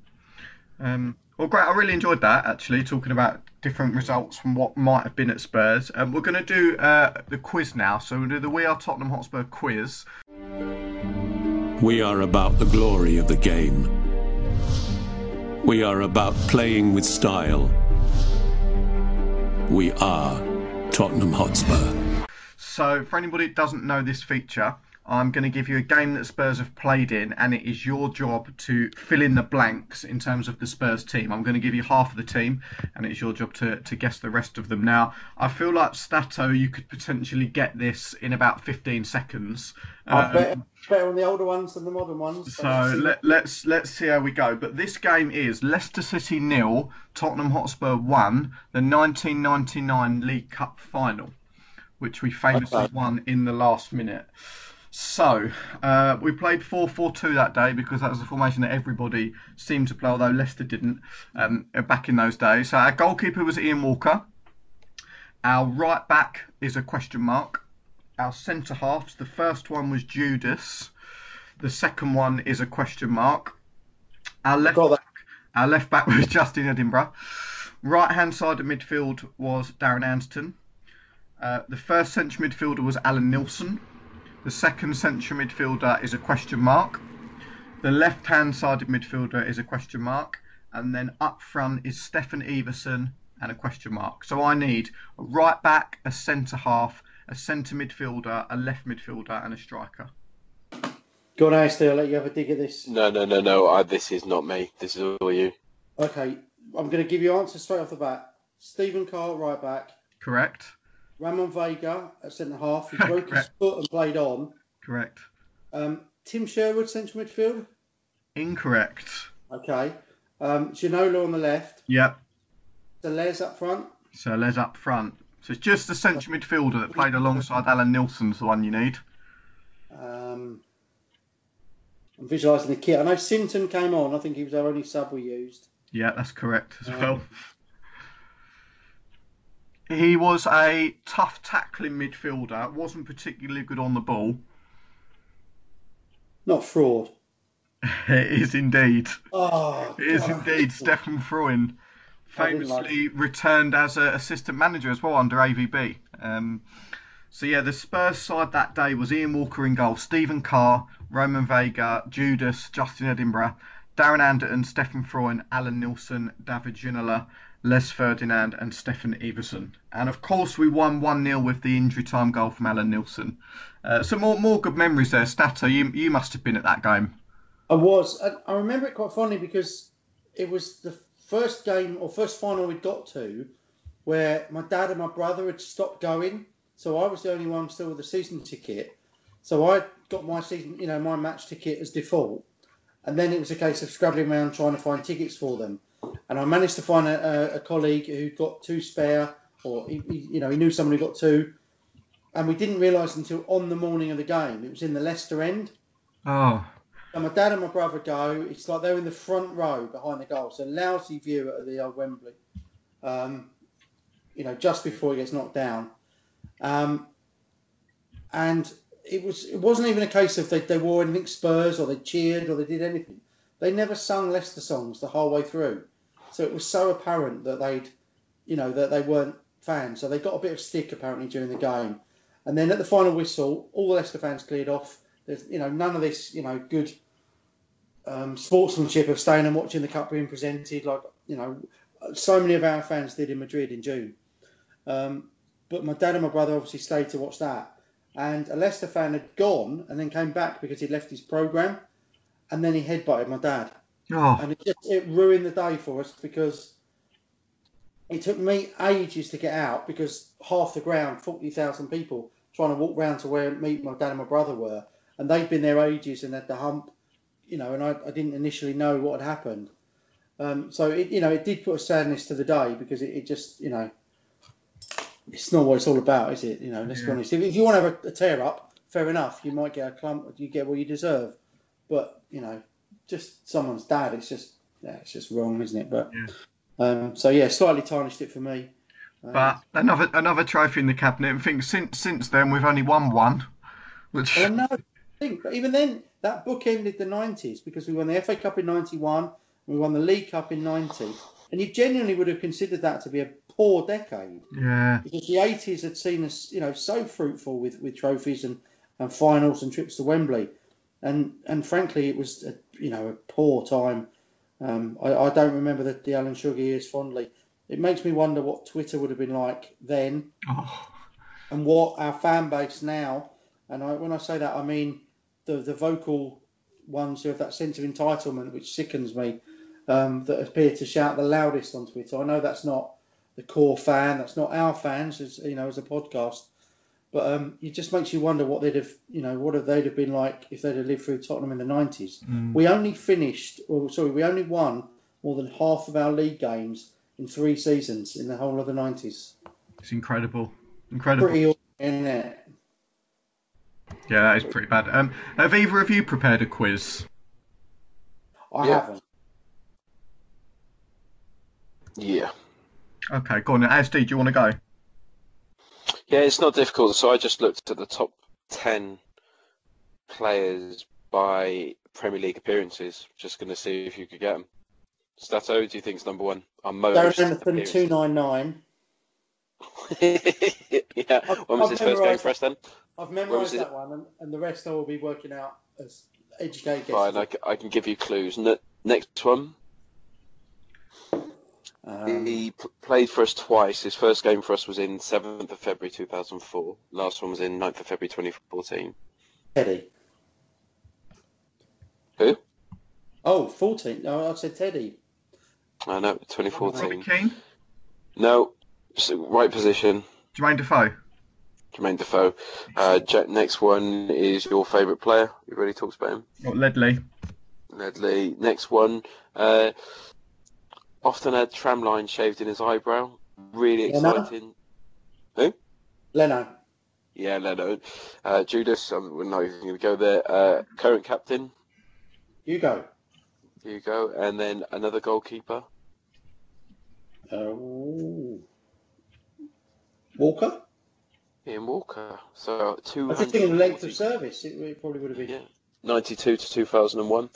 Well, great. I really enjoyed that, actually, talking about different results from what might have been at Spurs. We're going to do the quiz now. So we'll do the We Are Tottenham Hotspur quiz. We are about the glory of the game. We are about playing with style. We are Tottenham Hotspur. So, for anybody that doesn't know this feature, I'm going to give you a game that Spurs have played in, and it is your job to fill in the blanks in terms of the Spurs team. I'm going to give you half of the team, and it's your job to guess the rest of them. Now, I feel like Stato, you could potentially get this in about 15 seconds. Better on the older ones than the modern ones. So let's see how we go. But this game is Leicester City 0, Tottenham Hotspur 1, the 1999 League Cup final, which we famously won in the last minute. So we played 4-4-2 that day because that was the formation that everybody seemed to play, although Leicester didn't back in those days. So our goalkeeper was Ian Walker. Our right back is a question mark. Our centre halves, the first one was Judas, the second one is a question mark. Our left back was Justin Edinburgh. Right hand side of midfield was Darren Anderton. The first central midfielder was Alan Nilsson. The second central midfielder is a question mark. The left hand side of midfielder is a question mark. And then up front is Stefan Everson and a question mark. So I need a right back, a centre half, a centre midfielder, a left midfielder, and a striker. Go on, Alistair, I'll let you have a dig at this. No. This is not me. This is all you. Okay, I'm going to give you answers straight off the bat. Stephen Carr, right back. Correct. Ramon Vega at centre half. He broke his foot and played on. Correct. Tim Sherwood, central midfield. Incorrect. Okay. Ginola on the left. Yep. Solez up front. So it's just the central midfielder that played alongside Alan Nilsson's the one you need. I'm visualising the kit. I know Sinton came on. I think he was our only sub we used. Yeah, that's correct as well. He was a tough tackling midfielder. Wasn't particularly good on the ball. Not Freud. It is indeed. Stefan Freund. Famously returned as an assistant manager as well under AVB. The Spurs side that day was Ian Walker in goal, Stephen Carr, Roman Vega, Judas, Justin Edinburgh, Darren Anderton, Stefan Freund, Alan Nilsson, David Ginola, Les Ferdinand and Stefan Everson. And of course we won 1-0 with the injury time goal from Alan Nilsson. So more good memories there. Stato, you must have been at that game. I was. I remember it quite fondly because it was the first game or first final we got to where my dad and my brother had stopped going, so I was the only one still with a season ticket, so I got my season, my match ticket as default, and then it was a case of scrabbling around trying to find tickets for them, and I managed to find a colleague who got two spare, or he knew someone who got two, and we didn't realise until on the morning of the game it was in the Leicester end. Oh. And my dad and my brother go. It's like they're in the front row behind the goal. So lousy view at the old Wembley, just before he gets knocked down. And it wasn't even a case of they wore anything Spurs or they cheered or they did anything. They never sung Leicester songs the whole way through. So it was so apparent that they weren't fans. So they got a bit of stick apparently during the game. And then at the final whistle, all the Leicester fans cleared off. There's, none of this, good sportsmanship of staying and watching the cup being presented, so many of our fans did in Madrid in June. But my dad and my brother obviously stayed to watch that. And a Leicester fan had gone and then came back because he'd left his programme. And then he headbutted my dad. Oh. And it ruined the day for us because it took me ages to get out because half the ground, 40,000 people, trying to walk round to where me, my dad and my brother were. And they'd been there ages and had the hump, and I didn't initially know what had happened. So, it did put a sadness to the day because it just, it's not what it's all about, is it? Let's be honest. If you want to have a tear up, fair enough. You might get a clump. You get what you deserve. But, just someone's dad, it's just wrong, isn't it? But slightly tarnished it for me. But another trophy in the cabinet. And think since then, we've only won one. Which... I know. But even then, that book ended the 90s because we won the FA Cup in 91. We won the League Cup in 90. And you genuinely would have considered that to be a poor decade. Yeah. Because the 80s had seen us, so fruitful with trophies and finals and trips to Wembley. And frankly, it was, a poor time. I don't remember the Alan Sugar years fondly. It makes me wonder what Twitter would have been like then and what our fan base now. And when I say that, I mean the vocal ones who have that sense of entitlement, which sickens me. That appear to shout the loudest on Twitter. I know that's not the core fan, that's not our fans, as a podcast. But it just makes you wonder what they'd have been like if they'd have lived through Tottenham in the 90s. Mm. We only won more than half of our league games in 3 seasons in the whole of the 90s. It's incredible, incredible. Pretty awesome, isn't it? Yeah, that is pretty bad. Have either of you prepared a quiz? I haven't. Yeah. Okay, go on. ASD, do you want to go? Yeah, it's not difficult. So I just looked at the top 10 players by Premier League appearances. Just going to see if you could get them. Stato, do you think is number one? Darren Anderson, 299. Yeah, when was his first game for us then? I've memorised that one, and the rest I will be working out as educated. Fine, I can give you clues. Next one. He played for us twice. His first game for us was in 7th of February 2004. Last one was in 9th of February 2014. Teddy. Who? Oh, 14. No, I said Teddy. I know, 2014. Robbie Keane? No, right position. Jermaine Defoe. Next one is your favourite player. You've already talked about him. Ledley. Next one. Often had tramline shaved in his eyebrow. Really exciting. Who? Leno. Yeah, Leno. Judas, we're not even going to go there. Current captain. Hugo. And then another goalkeeper. Walker? Ian Walker. So, 200. I was thinking length of service. It probably would have been. Yeah. 92 to 2001.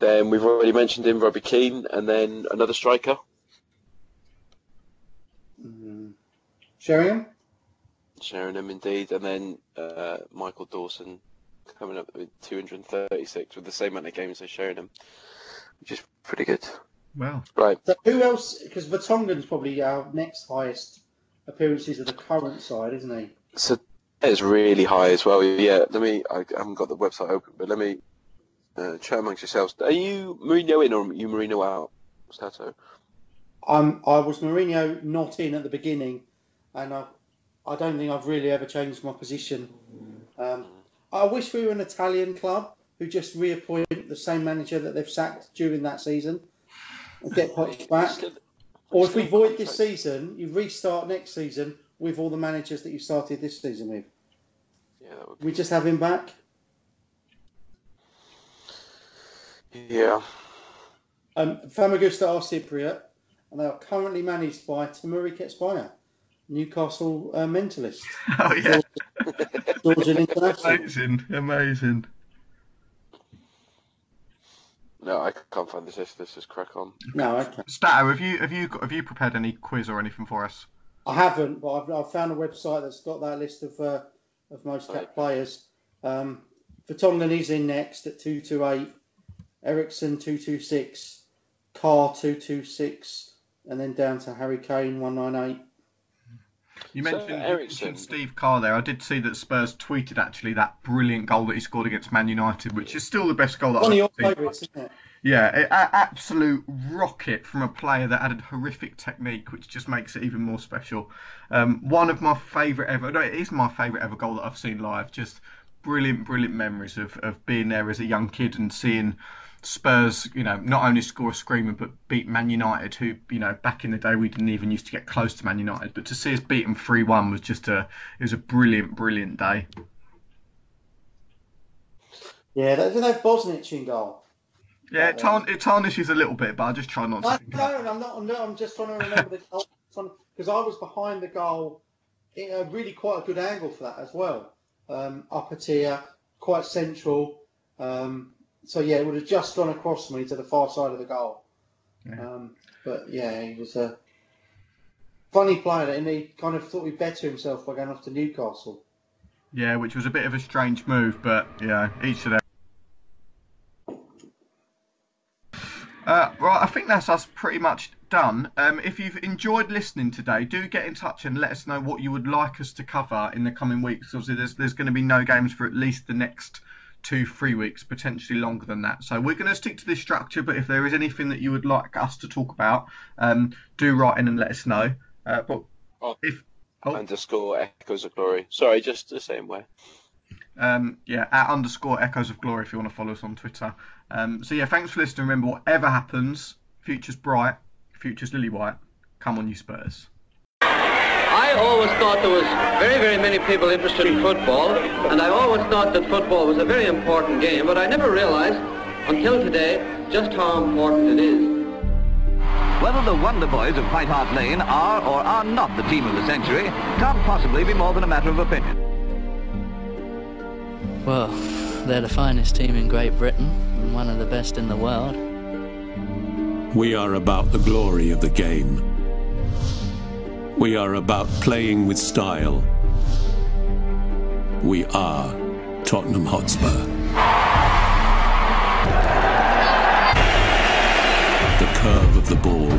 Then we've already mentioned him, Robbie Keane, and then another striker. Sheringham? Sheringham, indeed. And then Michael Dawson coming up with 236 with the same amount of games as Sheringham, which is pretty good. Wow. Right. So who else? Because Vertonghen's probably our next highest appearances of the current side, isn't he? So it's really high as well. Yeah, I haven't got the website open, but let me chat amongst yourselves. Are you Mourinho in or are you Mourinho out, Stato? I was Mourinho not in at the beginning, and I don't think I've really ever changed my position. I wish we were an Italian club who just reappoint the same manager that they've sacked during that season and get poached back. Or if we void this season, you restart next season with all the managers that you started this season with. Yeah, that would be... We just have him back. Yeah. Famagusta are Cypriot, and they are currently managed by Tamuri Ketsbaya, Newcastle mentalist. Oh yeah, Georgian international. Amazing. No, I can't find this. This is crack on. No, okay. Stato, have you prepared any quiz or anything for us? I haven't, but I've found a website that's got that list of most capped players. Vertonghen is in next at 228, Eriksson 226, Carr 226, and then down to Harry Kane 198. You mentioned Steve Carr there. I did see that Spurs tweeted actually that brilliant goal that he scored against Man United, which is still the best goal that I've seen. One of your favourites, isn't it? Yeah, absolute rocket from a player that added horrific technique, which just makes it even more special. One of my favourite ever. No, it is my favourite ever goal that I've seen live. Just brilliant memories of being there as a young kid and seeing Spurs, you know, not only score a screamer but beat Man United, who, you know, back in the day we didn't even used to get close to Man United, but to see us beat them 3-1 was just a brilliant day. Yeah, that Bosnich in goal. Yeah, it tarnishes a little bit, but I just try not to. I'm just trying to remember the goal because I was behind the goal in a really quite a good angle for that as well. Upper tier, quite central. So, yeah, it would have just gone across me to the far side of the goal. Yeah. But, yeah, he was a funny player, and he kind of thought he'd better himself by going off to Newcastle. Yeah, which was a bit of a strange move, but, yeah, each of them. Right, I think that's us pretty much done. If you've enjoyed listening today, do get in touch and let us know what you would like us to cover in the coming weeks. Obviously, there's going to be no games for at least the next 2-3 weeks, potentially longer than that. So we're going to stick to this structure, but if there is anything that you would like us to talk about, do write in and let us know. Underscore Echoes of Glory. Sorry, just the same way. At @EchoesofGlory if you want to follow us on Twitter. Thanks for listening. Remember, whatever happens, future's bright, future's lily white. Come on, you Spurs. I always thought there was very, very many people interested in football, and I always thought that football was a very important game, but I never realized until today just how important it is. Whether the Wonder Boys of White Hart Lane are or are not the team of the century can't possibly be more than a matter of opinion. Well, they're the finest team in Great Britain and one of the best in the world. We are about the glory of the game. We are about playing with style. We are Tottenham Hotspur. The curve of the ball,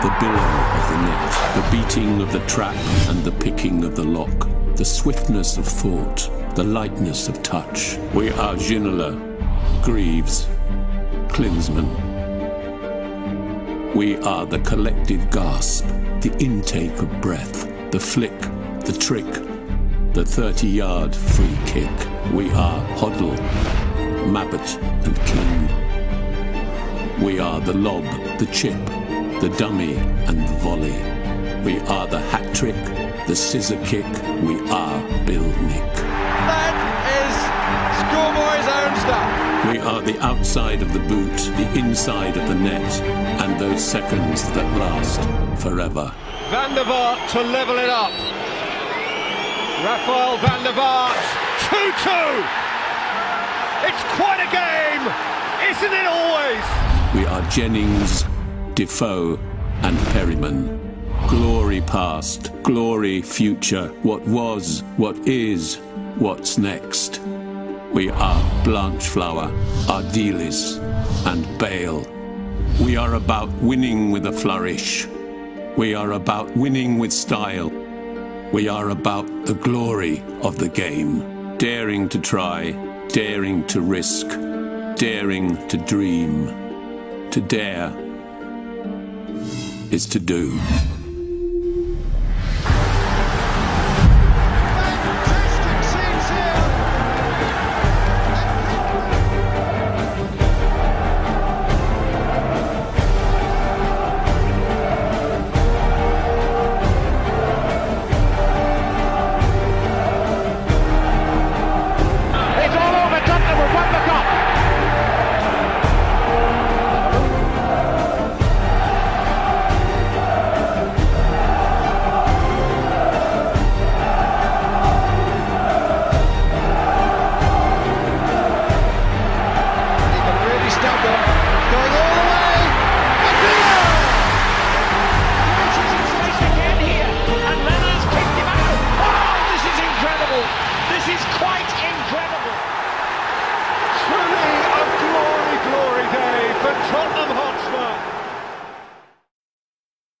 the billow of the net, the beating of the trap and the picking of the lock, the swiftness of thought, the lightness of touch. We are Ginola, Greaves, Klinsmann. We are the collective gasp, the intake of breath, the flick, the trick, the 30-yard free kick. We are Hoddle, Mabbott and King. We are the lob, the chip, the dummy and the volley. We are the hat trick, the scissor kick. We are Bill Nick. That is schoolboy's own stuff. We are the outside of the boot, the inside of the net, and those seconds that last forever. Van der Vaart to level it up. Raphael van der Vaart, 2-2. It's quite a game, isn't it always? We are Jennings, Defoe, and Perryman. Glory past, glory future, what was, what is, what's next. We are Blanchflower, Ardiles and Bale. We are about winning with a flourish. We are about winning with style. We are about the glory of the game. Daring to try, daring to risk, daring to dream. To dare is to do.